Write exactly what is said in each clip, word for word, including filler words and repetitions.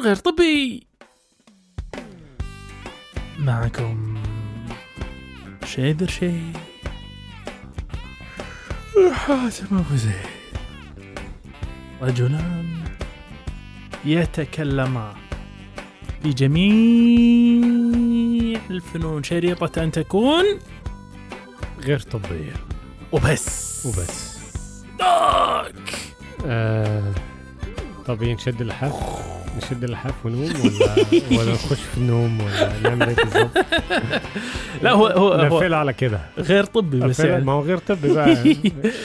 الغير طبي، معكم شادر شيء حاتم أبو زيد. رجلان يتكلما بجميع الفنون شريطة أن تكون غير طبية وبس وبس داك. آه طبيعي نشد اللحاف نشد اللحاف ونوم ولا ولا نخش في النوم ولا نعمل بالضبط. لا هو هو نفل على كده غير طبي، بس يعني ما هو غير طبي بقى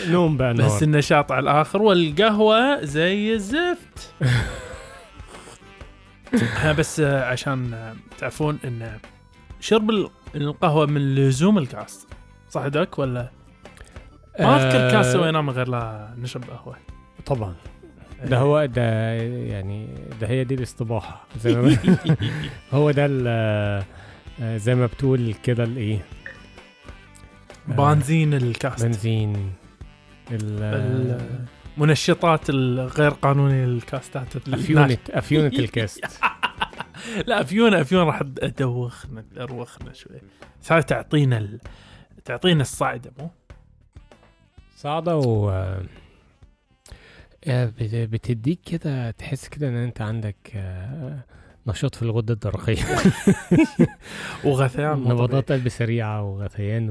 نوم بقى نور. بس النشاط على الآخر والقهوة زي الزفت. بس عشان تعرفون ان شرب القهوة من لزوم الكاس صح داك ولا ما اذكر كاس سويناه من غير لا نشرب قهوة طبعا. ده هو ده يعني ده هي دي الاستباحة زي ما هو ده زي ما بتقول كده الايه بنزين الكاست، بنزين المنشطات الغير قانونية للكاستات، افيونة افيونة الكاست. لا افيونة افيونة راح ادوخنا اروخنا شوي صار تعطينا ال... تعطينا الصاعدة مو صاعدة و بتديك كده تحس كده ان انت عندك نشاط في الغدة الدرقية وغثيان نبضات قلب سريعة وغثيان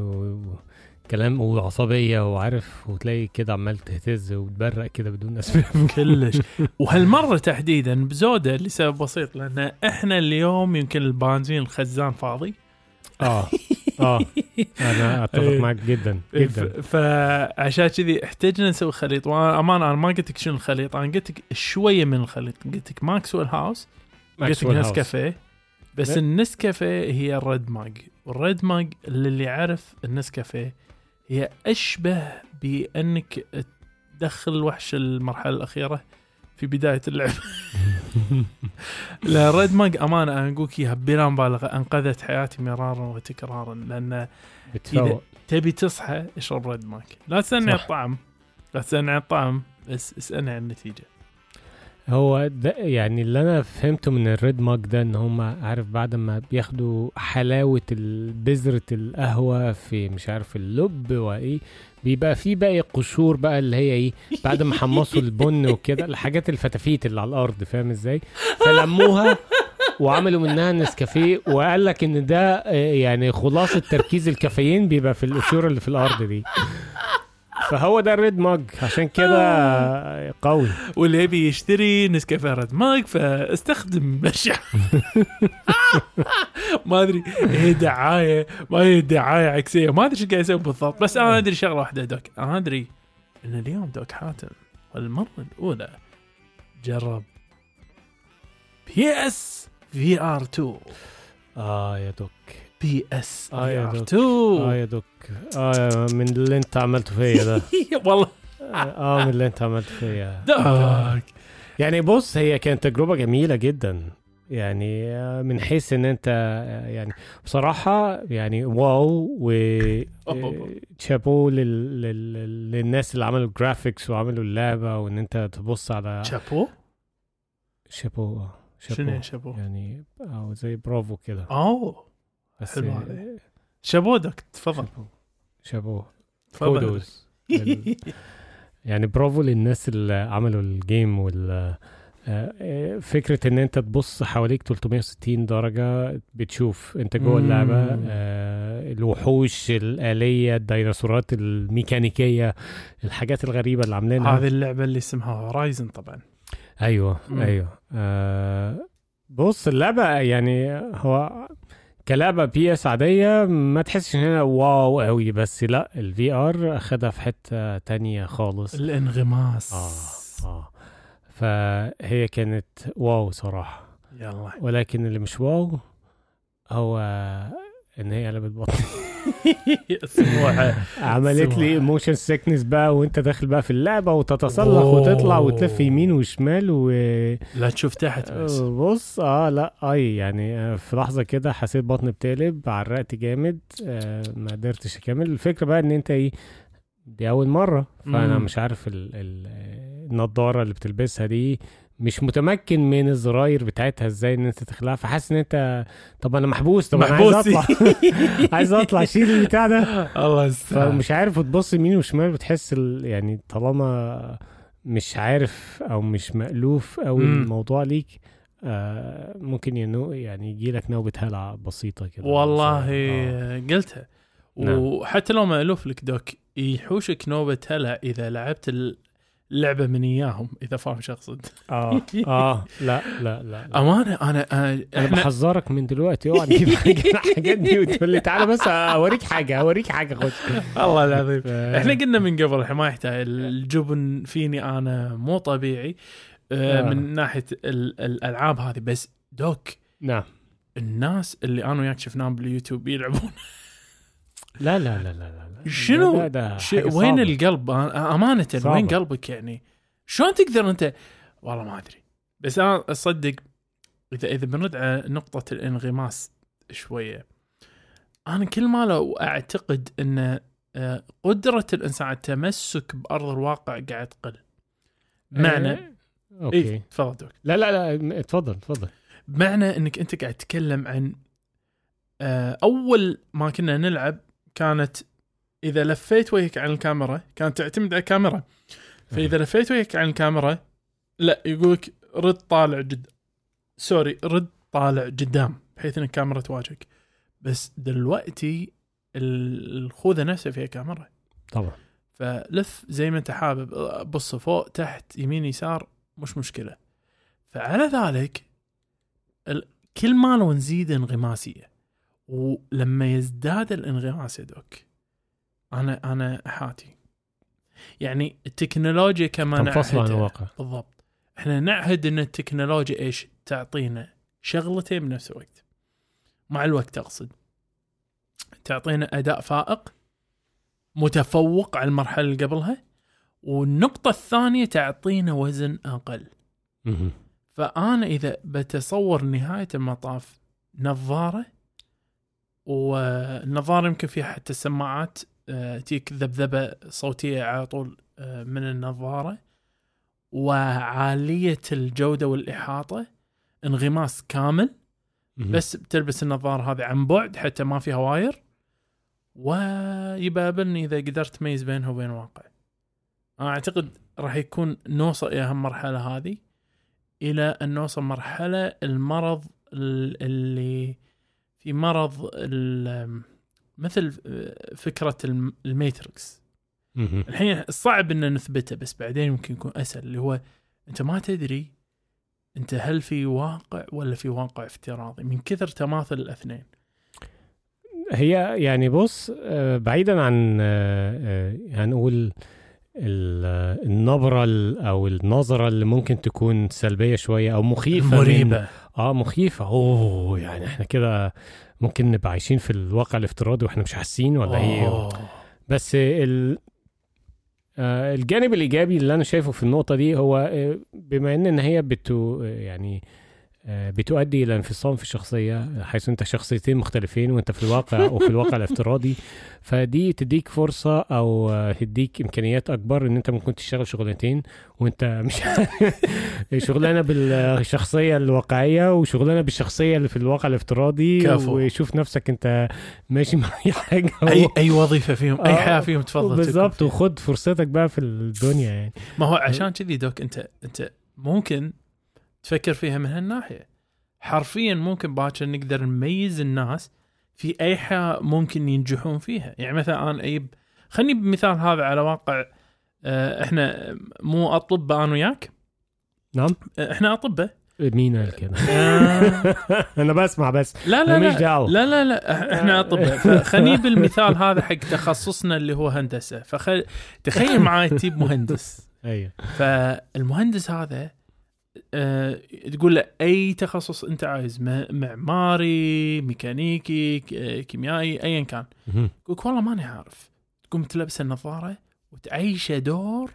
وكلام وعصبية وعارف، وتلاقي كده عمال تهتز وتبرق كده بدون اسباب كلش. وهالمرة تحديدا بزودة لسبب بسيط، لان احنا اليوم يمكن البنزين الخزان فاضي. اه اه انا اتفق معك جدا جدا. فعشان كذي احتاجنا نسوي خليط، وانا امان انا ما قلت لك شنو الخليط، انا قلت لك شويه من الخليط، قلت لك ماكسويل هاوس قلت لك نسكافيه، بس النسكافيه هي الريد ماغ، والريد ماغ اللي يعرف النسكافيه هي اشبه بانك تدخل وحش المرحله الاخيره في بدايه اللعب. لا ريد ماغ امانه انا اقول لك اياها بلا مبالغه، انقذت حياتي مرارا وتكرارا، لان اذا تبي تصحى اشرب ريد ماغ. لا تسالني عن الطعم لا تسالني عن الطعم بس اسالني عن النتيجه. هو ده يعني اللي انا فهمته من الريد ماغ ده ان هم عارف بعد ما بياخدوا حلاوه بذره القهوه في مش عارف اللب وايه، بيبقى فيه باقي قشور بقى اللي هي ايه بعد ما حمصوا البن وكده الحاجات الفتافيت اللي على الارض فاهم ازاي، فلموها وعملوا منها نسكافيه، وقال لك ان ده يعني خلاصه تركيز الكافيين بيبقى في القشور اللي في الارض دي، فهو ده الريد ماغ عشان كده قوي. واللي يبي يشتري نسكافيه ريد ماغ فاستخدم مشع. ما ادري هي دعايه ما هي دعايه عكسيه ما ادري ايش قاعد يسوي بالضبط، بس انا ادري شغله واحده دوك، انا ادري ان اليوم دوك حاتم والمره الاولى جرب بي اس في ار اثنين. اه يا دوك بي اس اي ار اثنين اه يا دوك اه من اللي انت عملته فيا ده. والله اه من اللي انت عملته فيا دوك. يعني بص هي كانت تجربة جميلة جدا، يعني من حيث ان انت يعني بصراحة يعني واو وتشابو لل... لل... للناس اللي عملوا الجرافيكس وعملوا اللعبة، وان انت تبص على تشابو شابو شنو شابو يعني او زي برافو كده اه حلو عليك شابو دك تفضل شابو كودوز. يعني برافو للناس اللي عملوا الجيم، وال فكرة ان انت تبص حواليك ثلاثمية وستين درجة بتشوف انت جوه اللعبة الوحوش الآلية الديناصورات الميكانيكية الحاجات الغريبة اللي عاملينها. هذه اللعبة اللي اسمها هورايزن طبعا. ايوه مم. ايوه آه بص اللعبة يعني هو كلعبة بي اس عادية ما تحسش هنا واو قوي، بس لا الفي ار اخدها في حتة تانية خالص، الانغماس اه اه فهي كانت واو صراحة يلا. ولكن اللي مش واو هو ان هي قلبت بطني. عملت لي موشن سيكنس بقى، وانت داخل بقى في اللعبة وتتسلق وتطلع وتلف يمين وشمال و... لا تشوف تحت بس بص اه لا اي يعني في لحظة كده حسيت بطني بتقلب عرقت جامد آه ما قدرتش اكمل. الفكرة بقى ان انت ايه دي اول مرة، فانا مم. مش عارف ال... ال... النظارة اللي بتلبسها دي مش متمكن من الزراير بتاعتها ازاي ان انت تخلعها, فحاسس ان انت طب انا محبوس, طب انا عايز اطلع عايز اطلع شيل البتاع ده الله يستر, مش عارف تبص يمين وشمال, بتحس يعني طالما مش عارف او مش مألوف او الموضوع ليك آه ممكن ينو يعني يجي لك نوبه هلع بسيطه كده والله آه. قلتها نعم. وحتى لو مألوف لك دوك يحوشك نوبه هلع اذا لعبت ال لعبة من إياهم, إذا فاهم شخصد آه آه لا لا لا أمانة أنا أنا, أنا بحذرك من دلوقتي أو أنا كيف حاجات دي وتقول لي تعال بس أوريك حاجة أوريك حاجة خش الله العظيم. إحنا قلنا من قبل الحماية الجبن فيني أنا مو طبيعي آه من ناحية الألعاب هذه, بس دوك نعم الناس اللي أنا وياك شفناهم باليوتيوب يلعبون لا لا لا لا لا شنو ده ده ش... وين القلب أمانة صعبة. وين قلبك يعني شلون تقدر أنت والله ما أدري, بس أنا أصدق إذا إذا بنرد على نقطة الانغماس شوية, أنا كل ما لو أعتقد أن قدرة الإنسان على التمسك بأرض الواقع قاعد تقل معنى إيه؟ أوكي إيه؟ تفضل دوك. لا لا لا تفضل تفضل معنى أنك أنت قاعد تتكلم عن أول ما كنا نلعب كانت إذا لفيت وجهك عن الكاميرا كانت تعتمد على الكاميرا, فإذا لفيت وجهك عن الكاميرا لا يقولك رد طالع جد سوري رد طالع قدام بحيث إن الكاميرا تواجهك, بس دلوقتي الخوذة نفسها فيها كاميرا طبعا, فلف زي ما أنت حابب, بص فوق تحت يمين يسار مش مشكلة. فعلى ذلك كل ما لو نزيد انغماسية, ولما يزداد الانغماس دوك انا انا حاتي يعني التكنولوجيا كمان تنفصل عن الواقع بالضبط. احنا نعهد ان التكنولوجيا ايش تعطينا؟ شغلتين بنفس الوقت, مع الوقت اقصد تعطينا اداء فائق متفوق على المرحله اللي قبلها, والنقطه الثانيه تعطينا وزن اقل فانا اذا بتصور نهايه المطاف نظاره, والنظارة يمكن فيها حتى السماعات تيك ذبذبة صوتية على طول من النظارة, وعالية الجودة والإحاطة انغماس كامل بس بتلبس النظارة هذه عن بعد حتى ما فيها واير, ويبابلني إذا قدرت ميز بينها وبين الواقع. أنا أعتقد راح يكون نوصل إلى أهم مرحلة هذه إلى أن نوصل مرحلة المرض اللي في مرض مثل فكرة الميتريكس. الحين صعب أن نثبته بس بعدين ممكن يكون أسهل, اللي هو أنت ما تدري أنت هل في واقع ولا في واقع افتراضي من كثر تماثل الأثنين. هي يعني بص بعيدا عن هنقول النبرة أو النظرة اللي ممكن تكون سلبية شوية أو مخيفة مريبة آه مخيفة أوه يعني إحنا كده ممكن نبقى عايشين في الواقع الافتراضي وإحنا مش حاسين ولا إيه, بس ال آه الجانب الإيجابي اللي أنا شايفه في النقطة دي هو بما إن هي بتو يعني آه بتؤدي إلى انفصام في الشخصية, حيث أنت شخصيتين مختلفين وأنت في الواقع وفي الواقع الافتراضي, فدي تديك فرصة أو تديك إمكانيات أكبر إن أنت ممكن تشتغل شغلتين وأنت مش شغلانة بالشخصية الواقعية وشغلانة بالشخصية اللي في الواقع الافتراضي كافو. وشوف نفسك أنت ماشي مع أي حاجة أي, أي وظيفة فيهم أي حاجة فيهم تفضل بالضبط, وخد فرصتك بقى في الدنيا يعني. ما هو عشان كذي دوك أنت أنت ممكن تفكر فيها من هالناحية حرفيا, ممكن باكر نقدر نميز الناس في أي حاجة ممكن ينجحون فيها. يعني مثلا أنا أجيب خلني بمثال هذا على واقع إحنا مو أطباء أنا وياك نعم إحنا أطباء مين هالكلام أنا بسمع بس لا لا لا لا لا, لا إحنا أطباء, فخلني بالمثال هذا حق تخصصنا اللي هو هندسة, فخل تخيل معاي تيب مهندس أيه, فالمهندس هذا أه تقول له أي تخصص أنت عايز معماري ميكانيكي كيميائي أيا كان, يقولك والله ما أنا عارف, تقوم تلبس النظارة وتعيش دور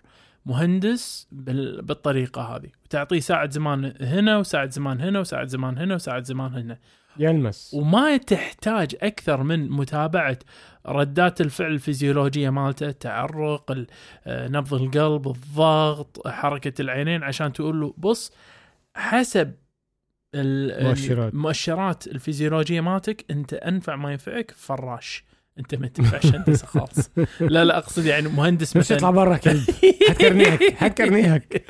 مهندس بالطريقة هذه، وتعطيه ساعة زمان هنا وساعة زمان هنا وساعة زمان هنا وساعة زمان هنا يلمس، وما تحتاج أكثر من متابعة ردات الفعل الفيزيولوجية مالته، التعرق، نبض القلب، الضغط، حركة العينين، عشان تقول له بص حسب المؤشرات الفيزيولوجية مالتك أنت أنفع ما ينفعك فراش، أنت ما تنفعش هندسة خالص. لا لا أقصد يعني مهندس مثلا مش يطلع برا كلب هكرنيك هكرنيك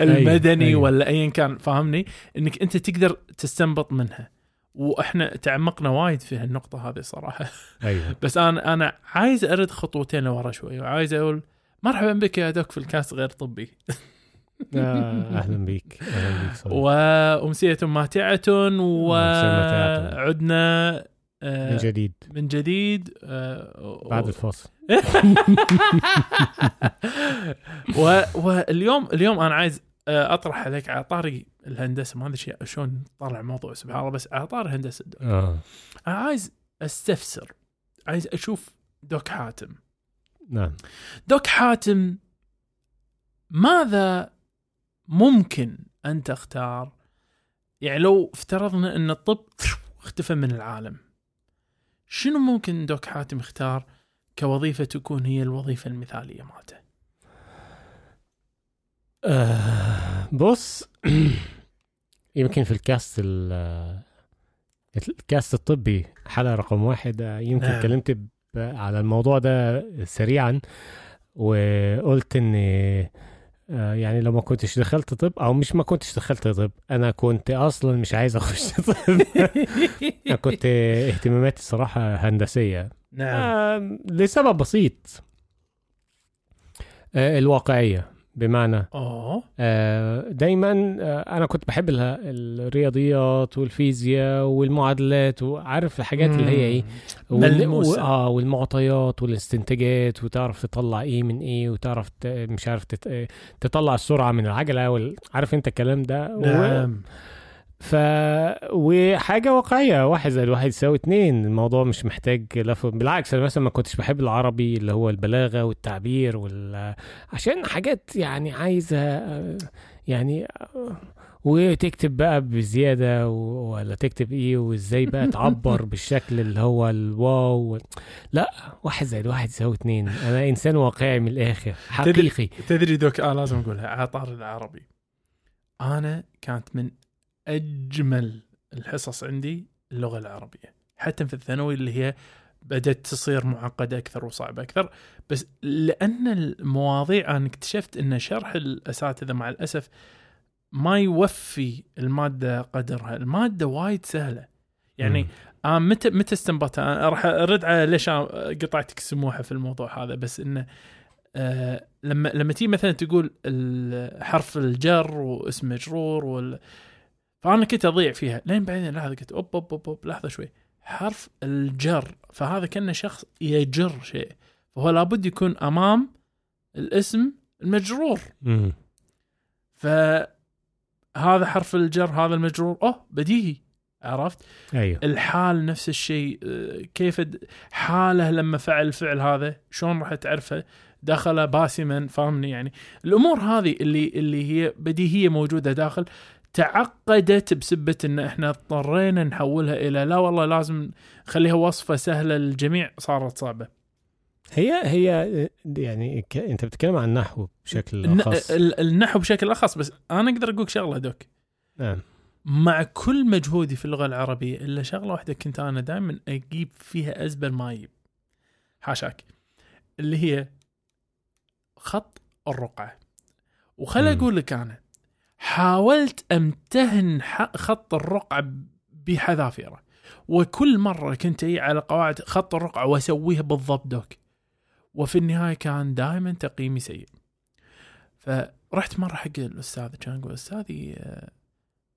المدني أي. ولا أيا كان، فهمني أنك أنت تقدر تستنبط منها، وإحنا تعمقنا وايد في هالنقطة هذه صراحة. أيوة. بس أنا أنا عايز أرد خطوتين لورا شوي، وعايز أقول مرحبا بك يا دوك في الكاست غير طبي. أهلا بك، أهلا بك صديق. وأمسية ماتعة، وعدنا من جديد من جديد بعد الفاصل. واليوم اليوم أنا عايز أطرح عليك على طاري الهندسة، ما أدري شلون طالع موضوع سبحان الله، بس على طاري هندسة الدوك آه. أنا عايز أستفسر، عايز أشوف دوك حاتم. نعم دوك حاتم، ماذا ممكن أن تختار؟ يعني لو افترضنا أن الطب اختفى من العالم، شنو ممكن دوك حاتم اختار كوظيفة تكون هي الوظيفة المثالية مالته؟ أه بص، يمكن في الكاست الكاست الطبي حلقة رقم واحد يمكن أه. كلمت على الموضوع ده سريعا، وقلت ان يعني لو ما كنتش دخلت طب، او مش ما كنتش دخلت طب، انا كنت اصلا مش عايز اخش طب. انا كنت اهتماماتي الصراحه هندسيه. نعم. لسبب بسيط، الواقعيه، بمعنى اه دايما انا كنت بحب الرياضيات والفيزياء والمعادلات، وعارف الحاجات اللي هي ايه اه والمعطيات والاستنتاجات، وتعرف تطلع ايه من ايه، وتعرف مش عارف تطلع السرعه من العجله، وعارف انت الكلام ده. نعم. ف وحاجه واقعيه، واحد زائد واحد يساوي اتنين، الموضوع مش محتاج لف. بالعكس انا مثلا ما كنتش بحب العربي اللي هو البلاغه والتعبير وال... عشان حاجات يعني عايزه يعني وتكتب بقى بزياده و... ولا تكتب ايه، وازاي بقى تعبر بالشكل اللي هو الواو. لا، واحد زائد واحد يساوي اتنين، انا انسان واقعي من الاخر حقيقي. تدري دوك آه لازم اقولها على طار العربي، انا كانت من أجمل الحصص عندي اللغة العربية، حتى في الثانوي اللي هي بدأت تصير معقدة أكثر وصعبة أكثر، بس لأن المواضيع أنا اكتشفت أن شرح الأساتذة مع الأسف ما يوفي المادة قدرها. المادة وايد سهلة يعني. أنا متى متى استنبطها، أنا راح أرد على ليش قطعتك سموحة في الموضوع هذا، بس إنه آه لما لما تيجي مثلا تقول حرف الجر واسم مجرور وال فأنا كنت أضيع فيها، لين بعدين لحظة كنت أوب أوب أوب أوب لحظة شوي، حرف الجر، فهذا كأنه شخص يجر شيء، فهو لابد يكون أمام الاسم المجرور. مم. فهذا حرف الجر، هذا المجرور، أوه بديهي، عرفت؟ أيوه. الحال نفس الشيء، كيف حاله لما فعل فعل هذا شون راح تعرفه، دخل باسما، فهمني يعني الأمور هذه اللي اللي هي بديهية موجودة داخل، تعقدت بسبة ان احنا اضطرينا نحولها الى لا والله لازم خليها وصفة سهلة للجميع، صارت صعبة. هي هي يعني ك... انت بتتكلم عن النحو بشكل خاص، النحو بشكل اخص، بس انا اقدر اقولك شغلة دوك. نعم. مع كل مجهودي في اللغة العربية الا شغلة واحدة كنت انا دائما اجيب فيها ازبل ما يجيب، حاشاك، اللي هي خط الرقعة. وخلي اقول لك انا حاولت أمتهن خط الرقعة بحذافيره، وكل مرة كنت أجي على قواعد خط الرقعة وأسويها بالضبط دوك، وفي النهاية كان دائما تقييمي سيء. فرحت مرة حق الأستاذ، كان أقول أستاذي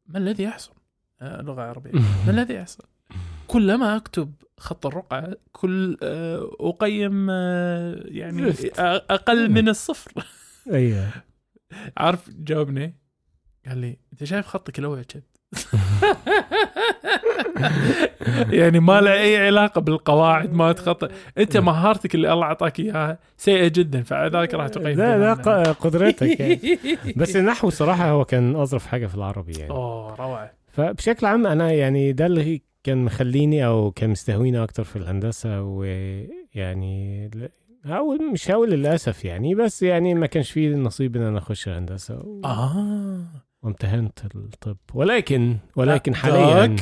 ما الذي يحصل؟ لغة عربية، ما الذي يحصل؟ كلما أكتب خط الرقعة كل أقيم يعني أقل من الصفر. أيه. عارف جاوبني، قال لي أنت شايف خطك الأول كذا، يعني ما له أي علاقة بالقواعد، ما تخطئ أنت مهارتك اللي الله عطاك إياها سيئة جدا، فذاك راح تقيم. لا لا قدرتك يعني. بس النحو صراحة هو كان أظرف حاجة في العربي يعني. أوه روعة. فبشكل عام أنا يعني ده اللي كان مخليني أو كان مستهويني أكتر في الهندسة، ويعني هاول مش هاول للأسف يعني، بس يعني ما كانش فيه نصيب إن أنا أخش هندسة و... آه وامتهنت الطب، ولكن ولكن حاليا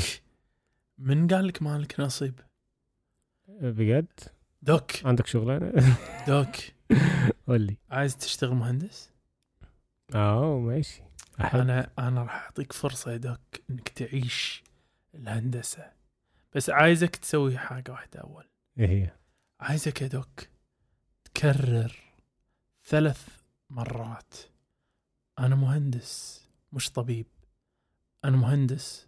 من قال لك ما لك نصيب بجد؟ دوك عندك شغلانة؟ دوك قولي عايز تشتغل مهندس؟ اه ماشي أحب. أنا أنا راح أعطيك فرصة يا دوك إنك تعيش الهندسة، بس عايزك تسوي حاجة واحدة أول. إيه هي؟ عايزك يا دوك تكرر ثلاث مرات أنا مهندس مش طبيب، أنا مهندس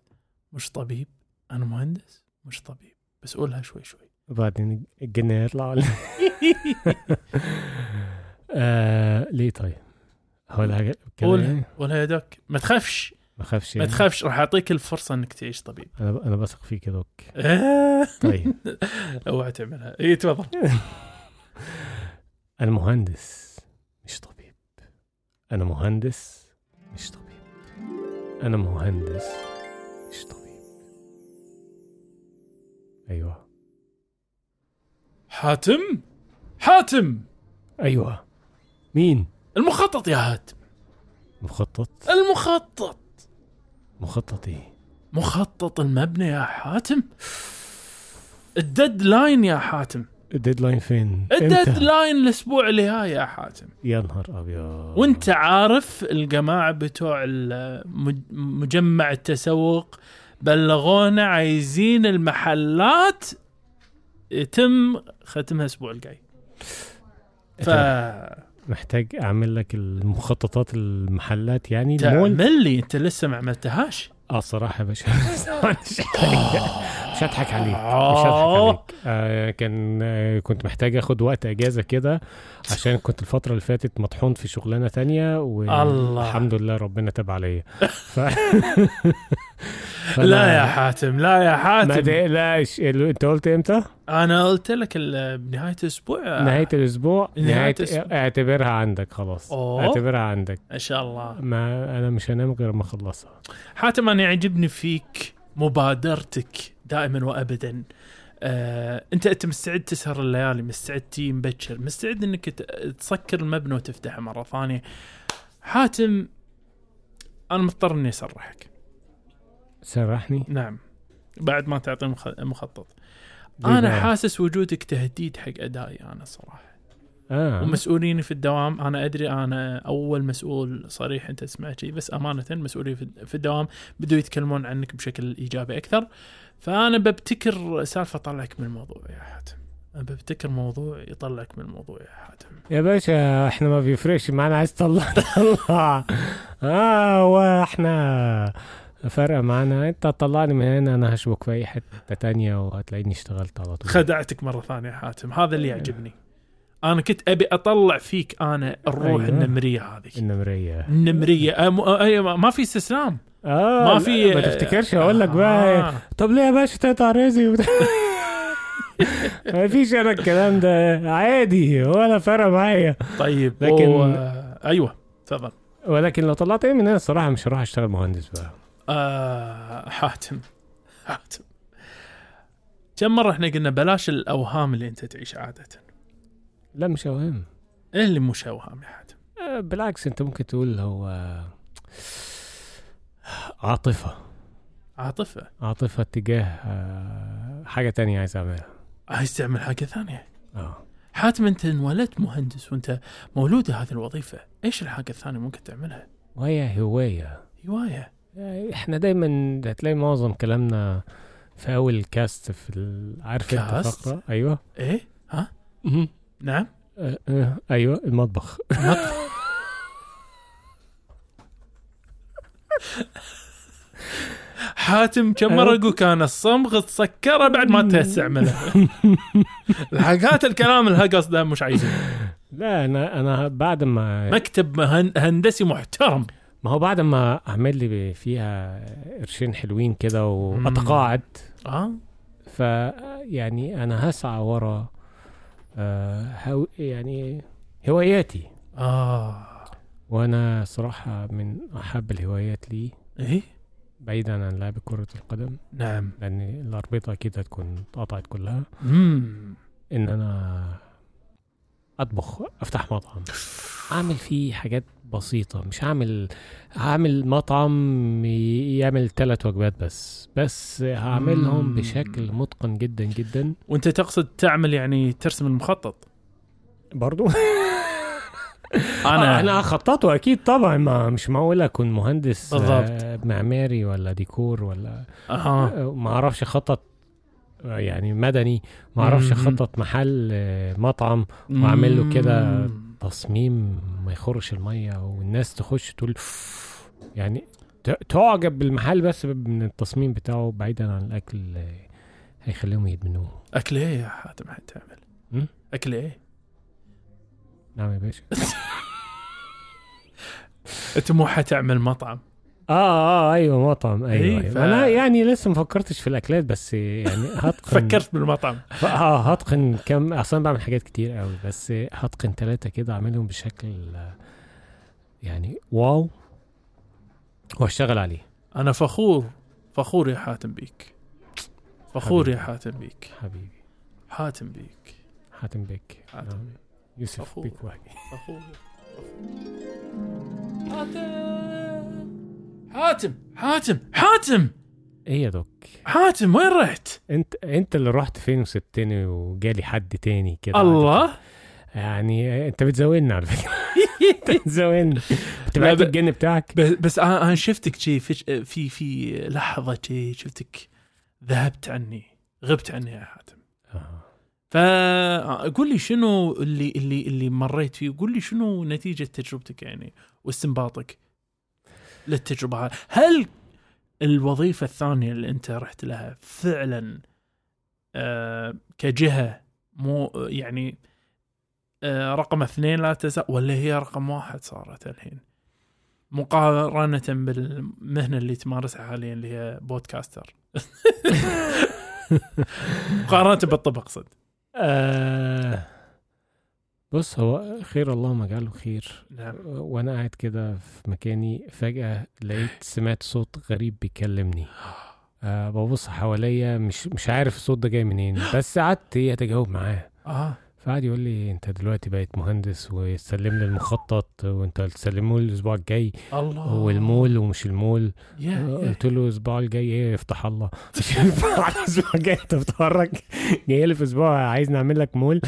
مش طبيب، أنا مهندس مش طبيب، بس قولها شوي شوي بعدين الجنيه يطلع. ليه طيب؟ هقولها قولها قولها يا دوك، ما تخافش ما تخافش يعني. ما تخافش راح أعطيك الفرصة إنك تعيش طبيب، أنا أنا بثق فيك يا دوك. طيب أوعى تعملها. إيه تفضل. أنا مهندس مش طبيب، أنا مهندس مش طبيب، أنا مهندس مش طبيب. أيوة حاتم حاتم. أيوة مين؟ المخطط يا حاتم. مخطط؟ المخطط. مخطط إيه؟ مخطط المبنى يا حاتم. الديدلاين يا حاتم. الديدلاين فين؟ الديدلاين الأسبوع اللي هاي يا حاتم. يا نهار أبيض. وانت عارف الجماعة بتوع مجمع التسوق بلغونا عايزين المحلات يتم ختمها الأسبوع الجاي، ف محتاج أعمل لك المخططات المحلات يعني. تعمل لي أنت لسه ما عملتهاش. اه صراحه باش مش هضحك عليك مش هضحك عليك آه كان آه كنت محتاج اخد وقت اجازه كده، عشان كنت الفتره اللي فاتت مطحون في شغلانه تانية، والحمد لله ربنا تاب عليا. ف... لا يا حاتم لا يا حاتم ما تقلقش. انت قلت امتى؟ انا قلت لك بنهايه الاسبوع. نهايه الاسبوع نهايه اعتبرها عندك خلاص. أوه. اعتبرها عندك ان شاء الله. ما انا مش هنام غير ما اخلصها. حاتم انا يعجبني فيك مبادرتك دائما وابدا. آه، انت انت مستعد تسهر الليالي، مستعد تي مبكر، مستعد انك تسكر المبنى وتفتحه مره ثانيه. حاتم انا مضطر اني اسرحك. سرحني؟ نعم بعد ما تعطي مخطط. أنا حاسس وجودك تهديد حق أدائي أنا صراحة. آه. ومسؤوليني في الدوام، أنا أدري أنا أول مسؤول صريح أنت تسمع شيء، بس أمانة مسؤولي في الدوام بدوا يتكلمون عنك بشكل إيجابي أكثر، فأنا ببتكر سالفة طلعك من الموضوع يا حاتم. ببتكر موضوع يطلعك من الموضوع يا حاتم. يا باشا احنا ما بيفرقش معنا، عايز تطلع تطلع. آه وإحنا فرق معنا، انت طلعني من هنا انا هشبك في اي حته تانية وهتلاقيني اشتغلت على طول. خدعتك مره ثانيه حاتم، هذا اللي يعجبني. انا كنت ابي اطلع فيك انا الروح. أيوة. النمريه هذه النمريه النمريه ما في استسلام. آه ما في. ما تفتكرش اقول لك بقى. آه. طب ليه يا باشا تقطع رزقي؟ ما فيش انا الكلام ده عادي ولا فرق معايا. طيب لكن و... ايوه تفضل. ولكن لو طلعت ايه من هنا الصراحه مش راح اشتغل مهندس بقى. آه حاتم حاتم كم مرة احنا قلنا بلاش الأوهام اللي انت تعيش عادة. لا مش أوهام. ايه اللي مش أوهام يا حاتم؟ آه بالعكس انت ممكن تقول هو عاطفة عاطفة عاطفة تجاه آه حاجة تانية عايز اعملها. عايز تعمل حاجة ثانية. اه حاتم انت انولدت مهندس وانت مولود هذه الوظيفة، ايش الحاجة الثانية ممكن تعملها؟ وهي هواية. هواية احنا دايما هتلاقي معظم كلامنا في اول كاست في عارف الفقره. ايوه ايه ها م- نعم اه اه ايوه المطبخ. حاتم كم مره كان الصمغ تسكره بعد ما تستعمله. الحاجات الكلام الهجس ده مش عايزين. لا انا انا بعد ما مكتب هندسي محترم ما هو بعد ما اعمل لي فيها قرشين حلوين كده واتقاعد اه فيعني انا هسعى ورا آه يعني هواياتي اه وانا صراحه من احب الهوايات لي ايه بعيدا عن لعب كره القدم. نعم لان الاربطه كده تكون اتقطعت كلها. امم ان انا اطبخ، افتح مطعم، اعمل فيه حاجات بسيطه، مش هعمل هعمل مطعم يعمل ثلاث وجبات بس بس هعملهم مم. بشكل متقن جدا جدا. وانت تقصد تعمل يعني ترسم المخطط برضو؟ انا انا خططته اكيد طبعا، ما مش معقول اكون مهندس بالضبط. معماري ولا ديكور ولا أه. ما اعرفش خطط يعني مدني، ما اعرفش خطط محل مطعم واعمل له كده تصميم ما يخرش الميه والناس تخش تقول يعني تعجب بالمحل بس من التصميم بتاعه بعيدا عن الاكل، هيخليهم يدمنوه. اكل ايه يا حاتم هتعمل؟ اكل ايه؟ نعم يا باشا. انت مو هتعمل مطعم؟ اه اه ايوه مطعم ايوه, أيوة. ف... انا يعني لسه مفكرتش في الاكلات بس يعني هتقن. فكرت بالمطعم ف... اه هتقن كم اصلا، بعمل حاجات كتير قوي بس هتقن ثلاثه كده اعملهم بشكل يعني واو واشتغل عليه. انا فخور فخور يا حاتم بيك، فخور حبيبي. يا حاتم بيك حبيبي، حاتم بيك حاتم بيك حاتم بيك يوسف بيك واحد فخور حاتم حاتم حاتم حاتم ايه يا دوك؟ حاتم وين رحت انت؟ انت اللي رحت فين وسبتني وجالي حد تاني كده؟ الله عادة. يعني انت بتزاولنا على فكره. انت بتزاولنا، بتبعد الجن بتاعك. بس انا شفتك شي في في, في لحظه شي شفتك ذهبت عني، غبت عني يا حاتم. اه فقول لي شنو اللي اللي اللي مريت فيه، قول لي شنو نتيجه تجربتك يعني واستنباطك للتجربة. هل الوظيفة الثانية اللي أنت رحت لها فعلا آه كجهة مو يعني آه رقم اثنين لا تنسى، ولا هي رقم واحد صارت الحين مقارنة بالمهنة اللي تمارسها حاليا اللي هي بودكاستر؟ مقارنة بالطبق صد آه بص، هو خير الله ما جعله خير. نعم. وانا قاعد كده في مكاني فجأة لقيت سمعت صوت غريب بيكلمني. أه ببص حواليا مش مش عارف الصوت ده جاي منين، بس قعدت ايه اتجاوب معاه. اه فقعد يقول لي انت دلوقتي بقيت مهندس ويسلم لي المخطط وانت هتسلمه الاسبوع الجاي. الله. والمول ومش المول. قلت له الاسبوع الجاي ايه افتح الله، مش ينفع الاسبوع الجاي تتفرج، جاي لي في اسبوع عايز نعمل لك مول.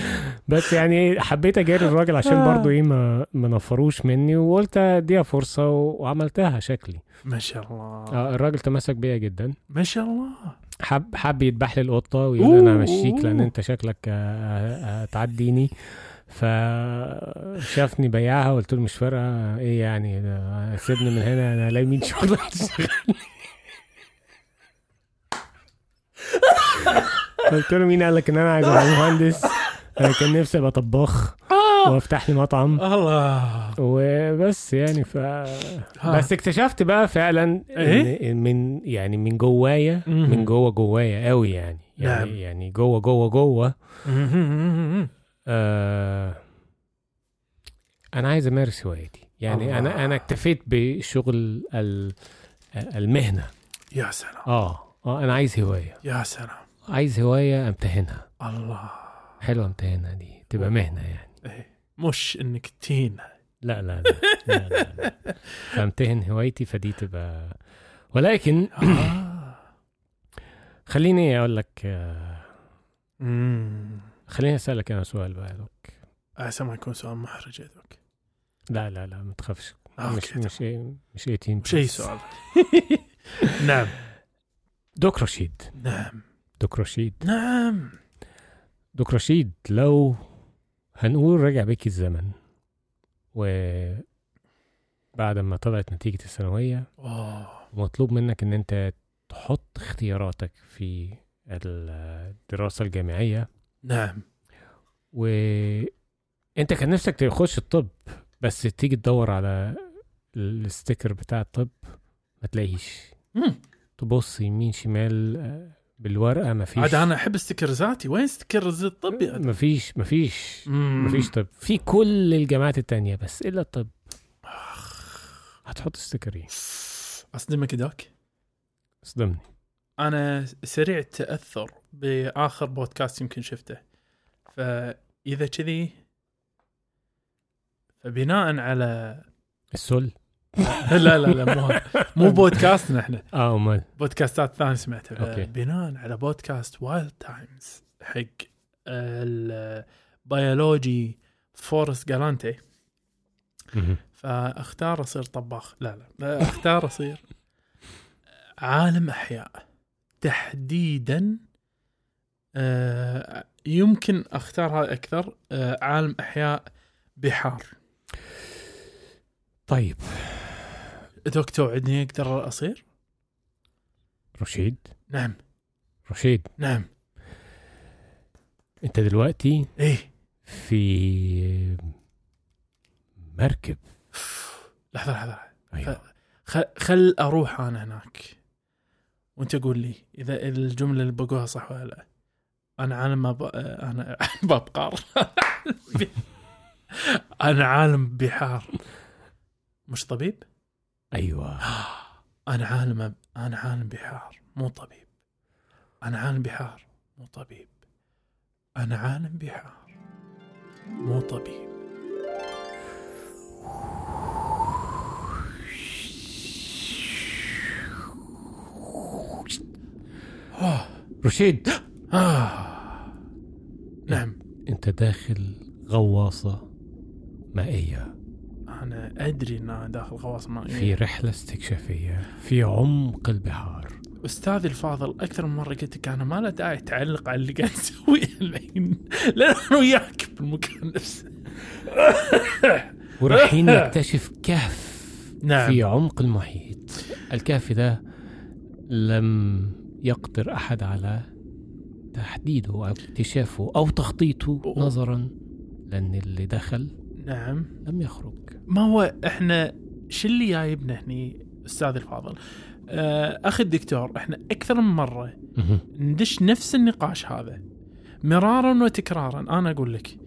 بس يعني حبيت اجاري الراجل عشان برضو ايه ما منفروش مني، وقلت اديها فرصه وعملتها شكلي. ما شاء الله الراجل تمسك بيا جدا ما شاء الله، حب حب يذبح لي القطه ويقول انا همشيك لان انت شكلك هتعديني. فشافني بيعها وقلت له مش فارقه ايه يعني سيبني من هنا، انا لا مين شغل هتشغلني. قلت له مين قال لك ان انا عايز ابقى مهندس؟ انا كان نفسي ابقى طباخ وافتح لي مطعم. الله. وبس يعني ف بس اكتشفت بقى فعلا إيه؟ من يعني من جوايا م-م. من جوه جوايا قوي يعني يعني, نعم. يعني جوه جوه جوه آه انا عايز امارس هوايتي يعني. الله. انا انا اكتفيت بشغل المهنه. يا سلام. اه اه انا عايز هوايه. يا سلام. عايز هوايه امتهنها. الله حلوه، امتهنها دي تبقى مهنه يعني مش انك تين. لا لا لا, لا, لا, لا. فامتهن هوايتي فدي تبقى، ولكن خليني اقول لك امم خليني اسالك انا سؤال بقى لك عشان ما يكون سؤال محرج لك. لا لا لا ما تخافش، مش مش مش ايتين شيء سؤال. نعم دكتور رشيد. نعم دكتور رشيد. نعم دكتور رشيد، لو هنقول رجع بك الزمن وبعد ما طلعت نتيجة الثانوية مطلوب منك ان انت تحط اختياراتك في الدراسة الجامعية. نعم. وانت كان نفسك تخش الطب بس تيجي تدور على الستيكر بتاع الطب ما تلاقيش. تبص يمين شمال بالورقه ما فيش. عاد انا احب استيكرزاتي، وين استيكرز الطب؟ ما فيش ما فيش ما فيش طب في كل الجامعات التانية، بس الا الطب. هتحط استيكرين. اصدمك داك، اصدمني. انا سريع تاثر باخر بودكاست يمكن شفته، فاذا كذي فبناء على السل لا لا لا مو مو بودكاستنا احنا، اه امال بودكاستات ثانيه سمعتها. بناء على بودكاست وايلد تايمز حق البيولوجي فورست جالانتي، فاختار اصير طباخ. لا لا اختار اصير عالم احياء تحديدا. آه يمكن اختارها اكثر. آه عالم احياء بحار. طيب دوك توعدني اقدر اصير رشيد؟ نعم رشيد، نعم. انت دلوقتي ايه في مركب. لحظه لحظه أيوة. خل خل اروح انا هناك وانت قول لي اذا الجمله اللي بقولها صح ولا لا. انا عالم ما ب... انا ببقار انا عالم بحار مش طبيب. ايوه انا عالم انا عالم بحار مو طبيب. انا عالم بحار مو طبيب. انا عالم بحار مو طبيب. رشيد نعم. انت داخل غواصة مائية. أنا أدري أن أنا داخل غواصة مائية في رحلة استكشافية في عمق البحار. أستاذي الفاضل أكثر من مرة قلت لك أنا ما له داعي تعلق على اللي قاعد أسويه الحين، لأن أنا وياك في المكان نفسه ورايحين نكتشف كهف. نعم. في عمق المحيط. الكهف ده لم يقدر أحد على تحديده أو اكتشافه أو تخطيطه أوه. نظرا لأن اللي دخل نعم لم يخرج. ما هو إحنا شو اللي جايبنا هني أستاذ الفاضل؟ أخي الدكتور إحنا أكثر من مرة ندش نفس النقاش هذا مرارا وتكرارا. أنا أقول لك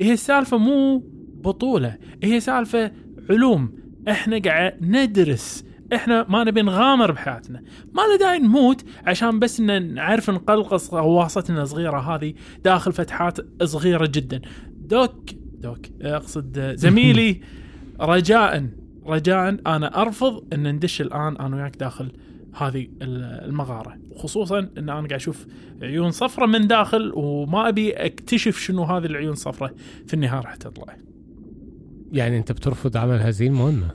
هي سالفة مو بطولة، هي سالفة علوم. إحنا قاعد ندرس، إحنا ما نبي نغامر بحياتنا، ما لنا داعي نموت عشان بس إن نعرف نقلقص غواصتنا صغيرة هذه داخل فتحات صغيرة جدا. دوك دوك أقصد زميلي رجاء رجاء أنا أرفض إن ندش الآن أنا وياك داخل هذه المغارة، وخصوصا إن أنا قاعد أشوف عيون صفرة من داخل وما أبي أكتشف شنو هذه العيون الصفرة في النهاية راح تطلع. يعني أنت بترفض عمل هذه المهمة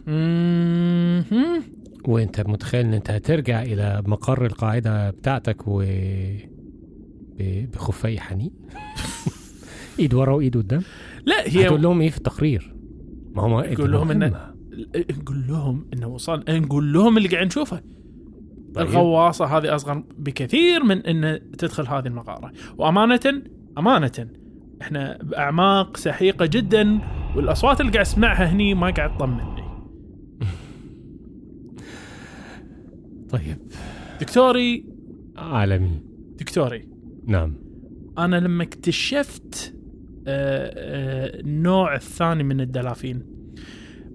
وانت متخيل ان انت هترجع الى مقر القاعدة بتاعتك و ب... بخفي حنين ايد ورا وايد قدام. لا هي هتقول لهم ايه في التقرير؟ ما هم يقول لهم ان نقول لهم انه وصل، نقول لهم اللي قاعد نشوفه. طيب. الغواصة هذه اصغر بكثير من ان تدخل هذه المغارة، وامانة امانة احنا باعماق سحيقة جدا، والاصوات اللي قاعد اسمعها هني ما قاعد تطمني. طيب دكتوري عالمي دكتوري نعم. أنا لما اكتشفت النوع الثاني من الدلافين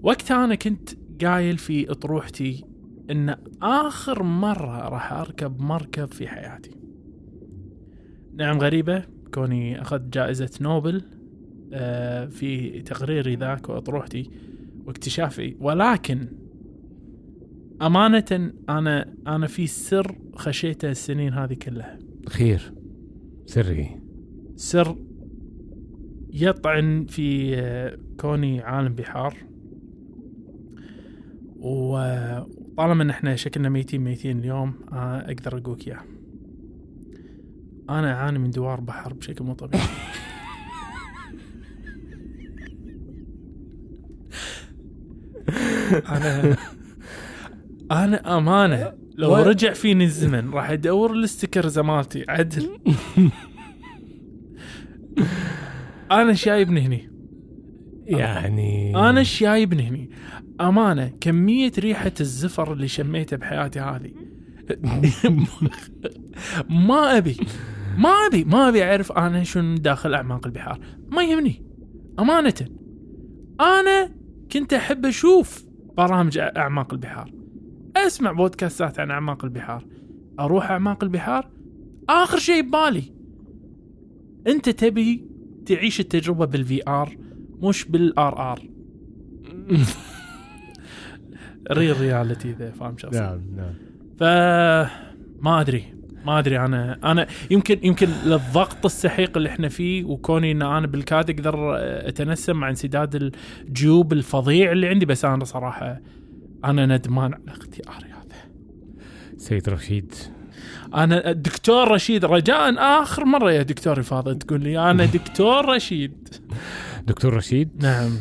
وقتها أنا كنت قايل في أطروحتي إن آخر مرة راح أركب مركب في حياتي. نعم غريبة كوني أخذت جائزة نوبل في تقريري ذاك وأطروحتي واكتشافي، ولكن أمانة أنا أنا في سر خشيته السنين هذه كلها. خير سري سر يطعن في كوني عالم بحار، وطالما إن إحنا شكلنا ميتين ميتين اليوم أقدر أقولك يا أنا أعاني من دوار بحر بشكل مو طبيعي أنا أنا أمانة لو و... رجع فيني الزمن راح أدور الاستيكر زمالتي عدل أنا شايبني هني يعني انا ايش جايبني هني امانه؟ كميه ريحه الزفر اللي شميتها بحياتي هذه ما ابي ما ابي ما ابي اعرف انا شنو داخل اعماق البحار، ما يهمني امانه. انا كنت احب اشوف برامج اعماق البحار، اسمع بودكاستات عن اعماق البحار، اروح اعماق البحار. اخر شيء ببالي انت تبي تعيش التجربه بالفي ار مش بالار ار ريل رياليتي ذا، فاهم شو؟ نعم نعم. فما ادري ما ادري انا انا يمكن يمكن للضغط السحيق اللي احنا فيه، وكوني ان انا بالكاد اقدر اتنسم مع انسداد الجيوب الفظيع اللي عندي، بس انا صراحه انا ندمان على اختياري هذا. سيد رشيد، انا الدكتور رشيد، رجاء اخر مره يا دكتور فاضل تقول لي انا دكتور رشيد. دكتور رشيد، نعم،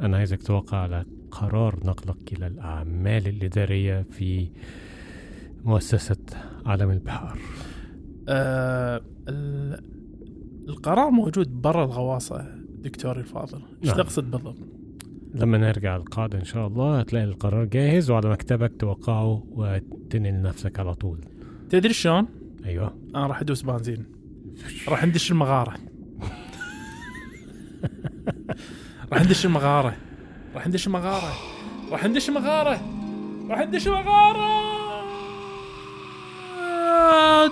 انا عايزك توقع على قرار نقلك الى الاعمال الاداريه في مؤسسه عالم البحار. آه، القرار موجود برا الغواصه دكتوري الفاضل. ايش تقصد بالضبط؟ لما نرجع القاعده ان شاء الله هتلاقي القرار جاهز وعلى مكتبك، توقعه وتنقل نفسك على طول. تدري شلون؟ ايوه، انا راح ادوس بنزين، راح ندش المغاره راح ندش المغاره راح ندش المغاره راح ندش المغاره راح ندش المغاره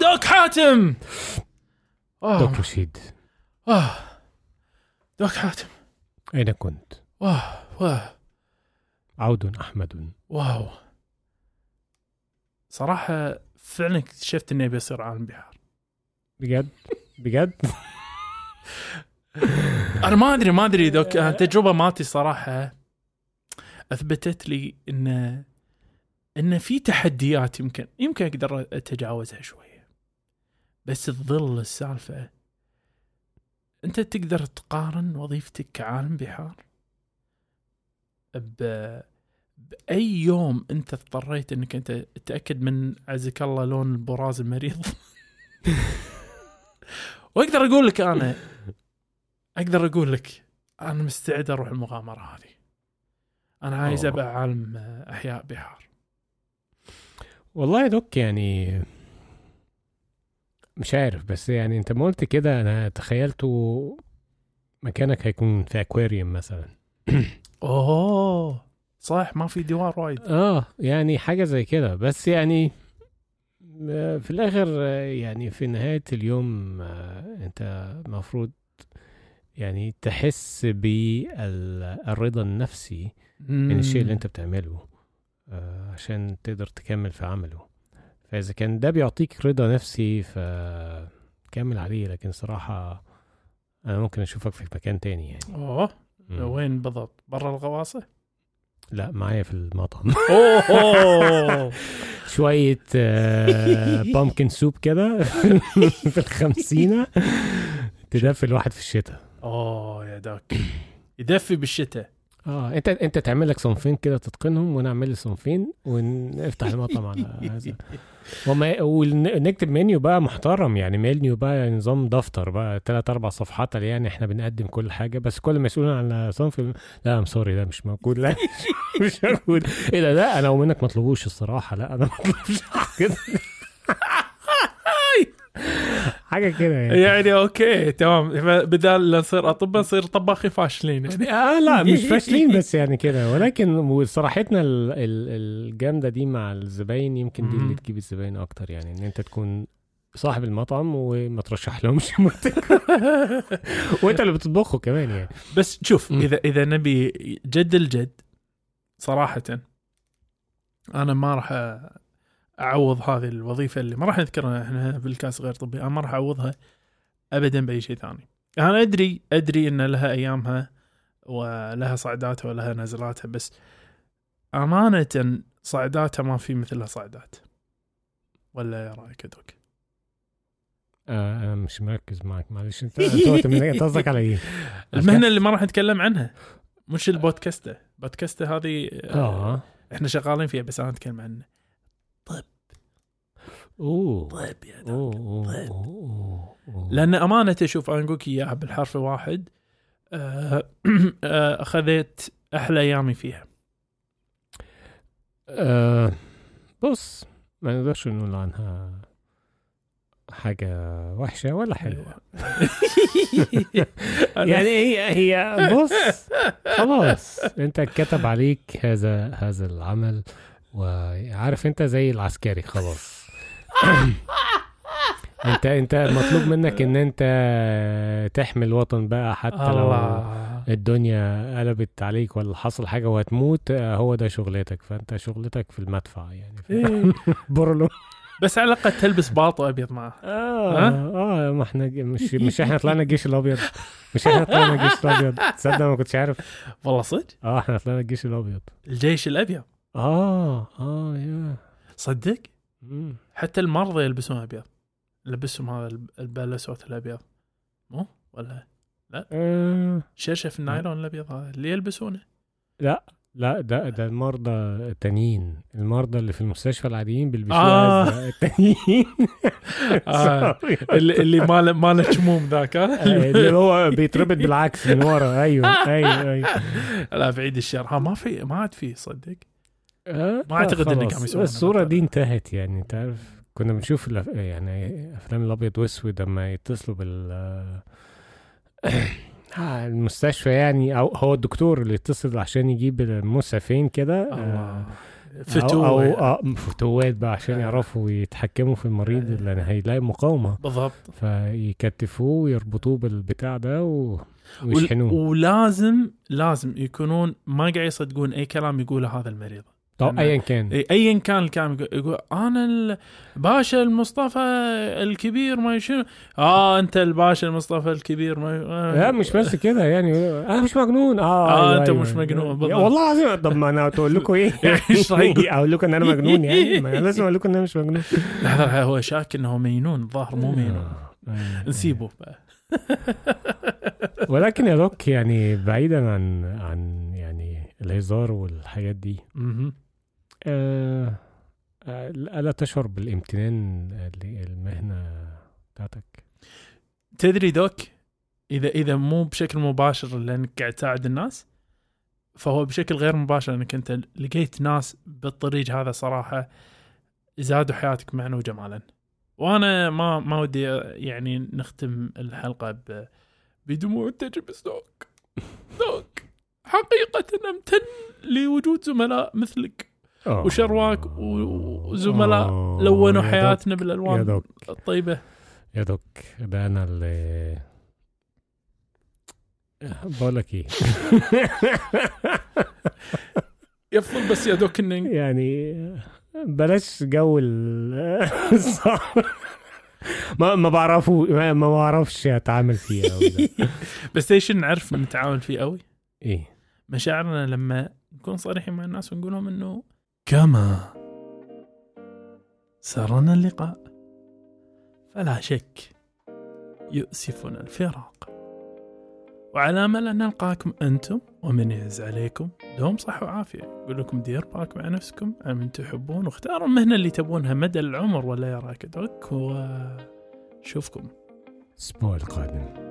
دوك حاتم. أوه. دوك رشيد. أوه. دوك حاتم، أين كنت؟ واه واه عود أحمد. واو، صراحة فعلا اكتشفت إني بيصير عالم بحار بجد بجد أنا ما أدري ما أدري دوك، تجربة ماتي صراحة أثبتت لي إن إن في تحديات يمكن يمكن أقدر أتجاوزها شوية، بس تظل السالفة أنت تقدر تقارن وظيفتك كعالم بحار ب... بأي يوم أنت اضطريت إنك أنت تتأكد من عزك الله لون البراز المريض وأقدر أقول لك أنا أقدر أقول لك أنا مستعد أروح المغامرة هذه. أنا عايز أبقى عالم أحياء بحار. والله يا دوك يعني مش عارف، بس يعني انت ما قلت كده، انا تخيلته مكانك هيكون في اكواريوم مثلا. اوه صح، ما في دوار وايد. اه يعني حاجه زي كده، بس يعني في الاخر يعني في نهايه اليوم انت مفروض يعني تحس بالرضا النفسي من الشيء اللي انت بتعمله عشان تقدر تكمل في عمله. فإذا كان ده بيعطيك رضا نفسي فكمل عليه، لكن صراحة أنا ممكن أشوفك في مكان تاني يعني. أوه م. وين بالضبط؟ برا الغواصة؟ لا، معايا في المطعم. أوه شوية بامكن سوب كده في الخمسينة تدفي الواحد في الشتاء. أوه يا دوك، يدفي بالشتاء. اه انت انت تعمل لك صنفين كده تتقنهم، وانا اعمل لي صنفين ونفتح المطعم على هذا، وما ونكتب منيو بقى محترم يعني. منيو بقى نظام دفتر بقى ثلاث اربع صفحات يعني، احنا بنقدم كل حاجه، بس كل مسؤول عن صنف. لا ام سوري، ده مش موجود، لا مش موجود. ايه ده؟ لا انا ومنك مطلبوش الصراحه، لا انا مطلبش كده حاجة كده يعني. يعني أوكي تمام، بدل نصير أطباء نصير طباخي فاشلين يعني. آه لا مش فاشلين بس يعني كده، ولكن صراحتنا الجامدة دي مع الزباين يمكن دي اللي تجيب الزباين أكتر يعني، إن أنت تكون صاحب المطعم وما ترشح لهمش وأنت اللي بتطبخه كمان يعني. بس شوف، إذا إذا نبي جد الجد صراحة أنا ما رح أعوض هذه الوظيفة اللي ما راح نذكرها إحنا بالكاس غير طبي، أنا ما راح أعوضها أبداً بأي شيء ثاني. أنا أدري أدري إن لها أيامها ولها صعداتها ولها نزلاتها، بس أمانة صعداتها ما في مثلها صعدات. ولا يا رأيك دوك؟ آه أنا مش مركز معك، معلش. أنت تقصدك على إيه؟ المهنة اللي ما راح نتكلم عنها، مش البودكاستة. بودكاستة هذه آه إحنا شغالين فيها، بس أنا أتكلم عنها. طيب أوه. طيب يا دكتور، طيب. لأن أمانة أشوف أنقولك إياها بالحرف واحد، أخذت أحلى أيامي فيها. أه بص ما نقدرش نقول عنها حاجة وحشة ولا حلوة. يعني هي هي بص خلاص أنت كتب عليك هذا هذا العمل، وعارف أنت زي العسكري خلاص. انت انت مطلوب منك ان انت تحمي الوطن بقى حتى لو الدنيا قلبت عليك ولا حصل حاجه وهتموت، هو ده شغلتك. فانت شغلتك في المدفع يعني إيه. برلو بس على الاقل تلبس باطو ابيض معاه. اه اه ما احنا مش مش احنا طلعنا الجيش الابيض، مش احنا طلعنا الجيش الابيض تصدق ما كنتش عارف والله صدق. اه احنا طلعنا الجيش الابيض الجيش الابيض اه اه يا صدق مم. حتى المرضى يلبسون ابيض، لبسهم هذا البلسوت الأبيض مو ولا لا أه شرشف النايلون الأبيض هذا اللي يلبسونه. لا لا ده ده المرضى التانيين، المرضى اللي في المستشفى العاديين بيلبسوا هذا التانيين اللي ما ما نشموم ذاك اللي هو بيتربط بالعكس من ورا. ايوه ايوه ايوه لا بعيد الشر ما في ما عاد فيه صدق ما اعتقد انه كان يسوي. الصوره دي انتهت يعني تعرف كنا بنشوف الأف... يعني أفلام الأبيض وأسود لما يتصلوا بال المستشفى يعني، أو هو الدكتور اللي يتصل عشان يجيب المسعفين كده آه... فتوة أو, أو... آه... فتوات بقى عشان يعرفوا يتحكموا في المريض اللي أنا هيلاقي مقاومة بالضبط، فيكتفوه ويربطوه بالبتاع ده و... ويشحنوه و... ولازم لازم يكونون ما قاعد يصدقون أي كلام يقوله هذا المريض طب ايا كان ايا كان الكلام. يقول انا الباشا المصطفى الكبير ما شنو اه انت الباشا المصطفى الكبير ما لا مش بس كده يعني انا مش مجنون اه, آه انت مش مجنون والله العظيم. طب ما انا اقول لكم ايه ايش رايكم اقول لكم ان انا مجنون يعني ما لازم اقول لكم ان انا مش مجنون. لا هو شاك انه مجنون ظاهر مو مجنون نسيبه بقى. ولكن يا دوك يعني بعيدا عن عن يعني الهزار والحاجات دي أه ألا تشعر بالامتنان للمهنة بتاعتك؟ تدري دوك إذا إذا مو بشكل مباشر لأنك قاعد تساعد الناس، فهو بشكل غير مباشر لأنك أنت لقيت ناس بالطريق هذا صراحة زادوا حياتك معنى وجمالا. وأنا ما ما ودي يعني نختم الحلقة بدموع تجبس دوك دوك حقيقة أمتن لوجود زملاء مثلك أوه. وشرواك وزملاء أوه. لونوا حياتنا بالألوان الطيبة يا دوك. ده أنا اللي بقولك إيه يفضل بس يا دوك إن يعني بلاش جو الصعب ما ما بعرفه ما ما بعرفش أتعامل فيه بس إيش نعرف نتعامل فيه قوي إيه مشاعرنا لما نكون صريحين مع الناس ونقولهم إنه كما سرنا اللقاء فلا شك يؤسفنا الفراق، وعلى أمل أن نلقاكم أنتم ومن يعز عليكم. دوم صح وعافية. أقول لكم دير بالك مع نفسكم على من تحبون، واختاروا المهنة اللي تبونها مدى العمر ولا يراك دوك. وشوفكم الأسبوع القادم.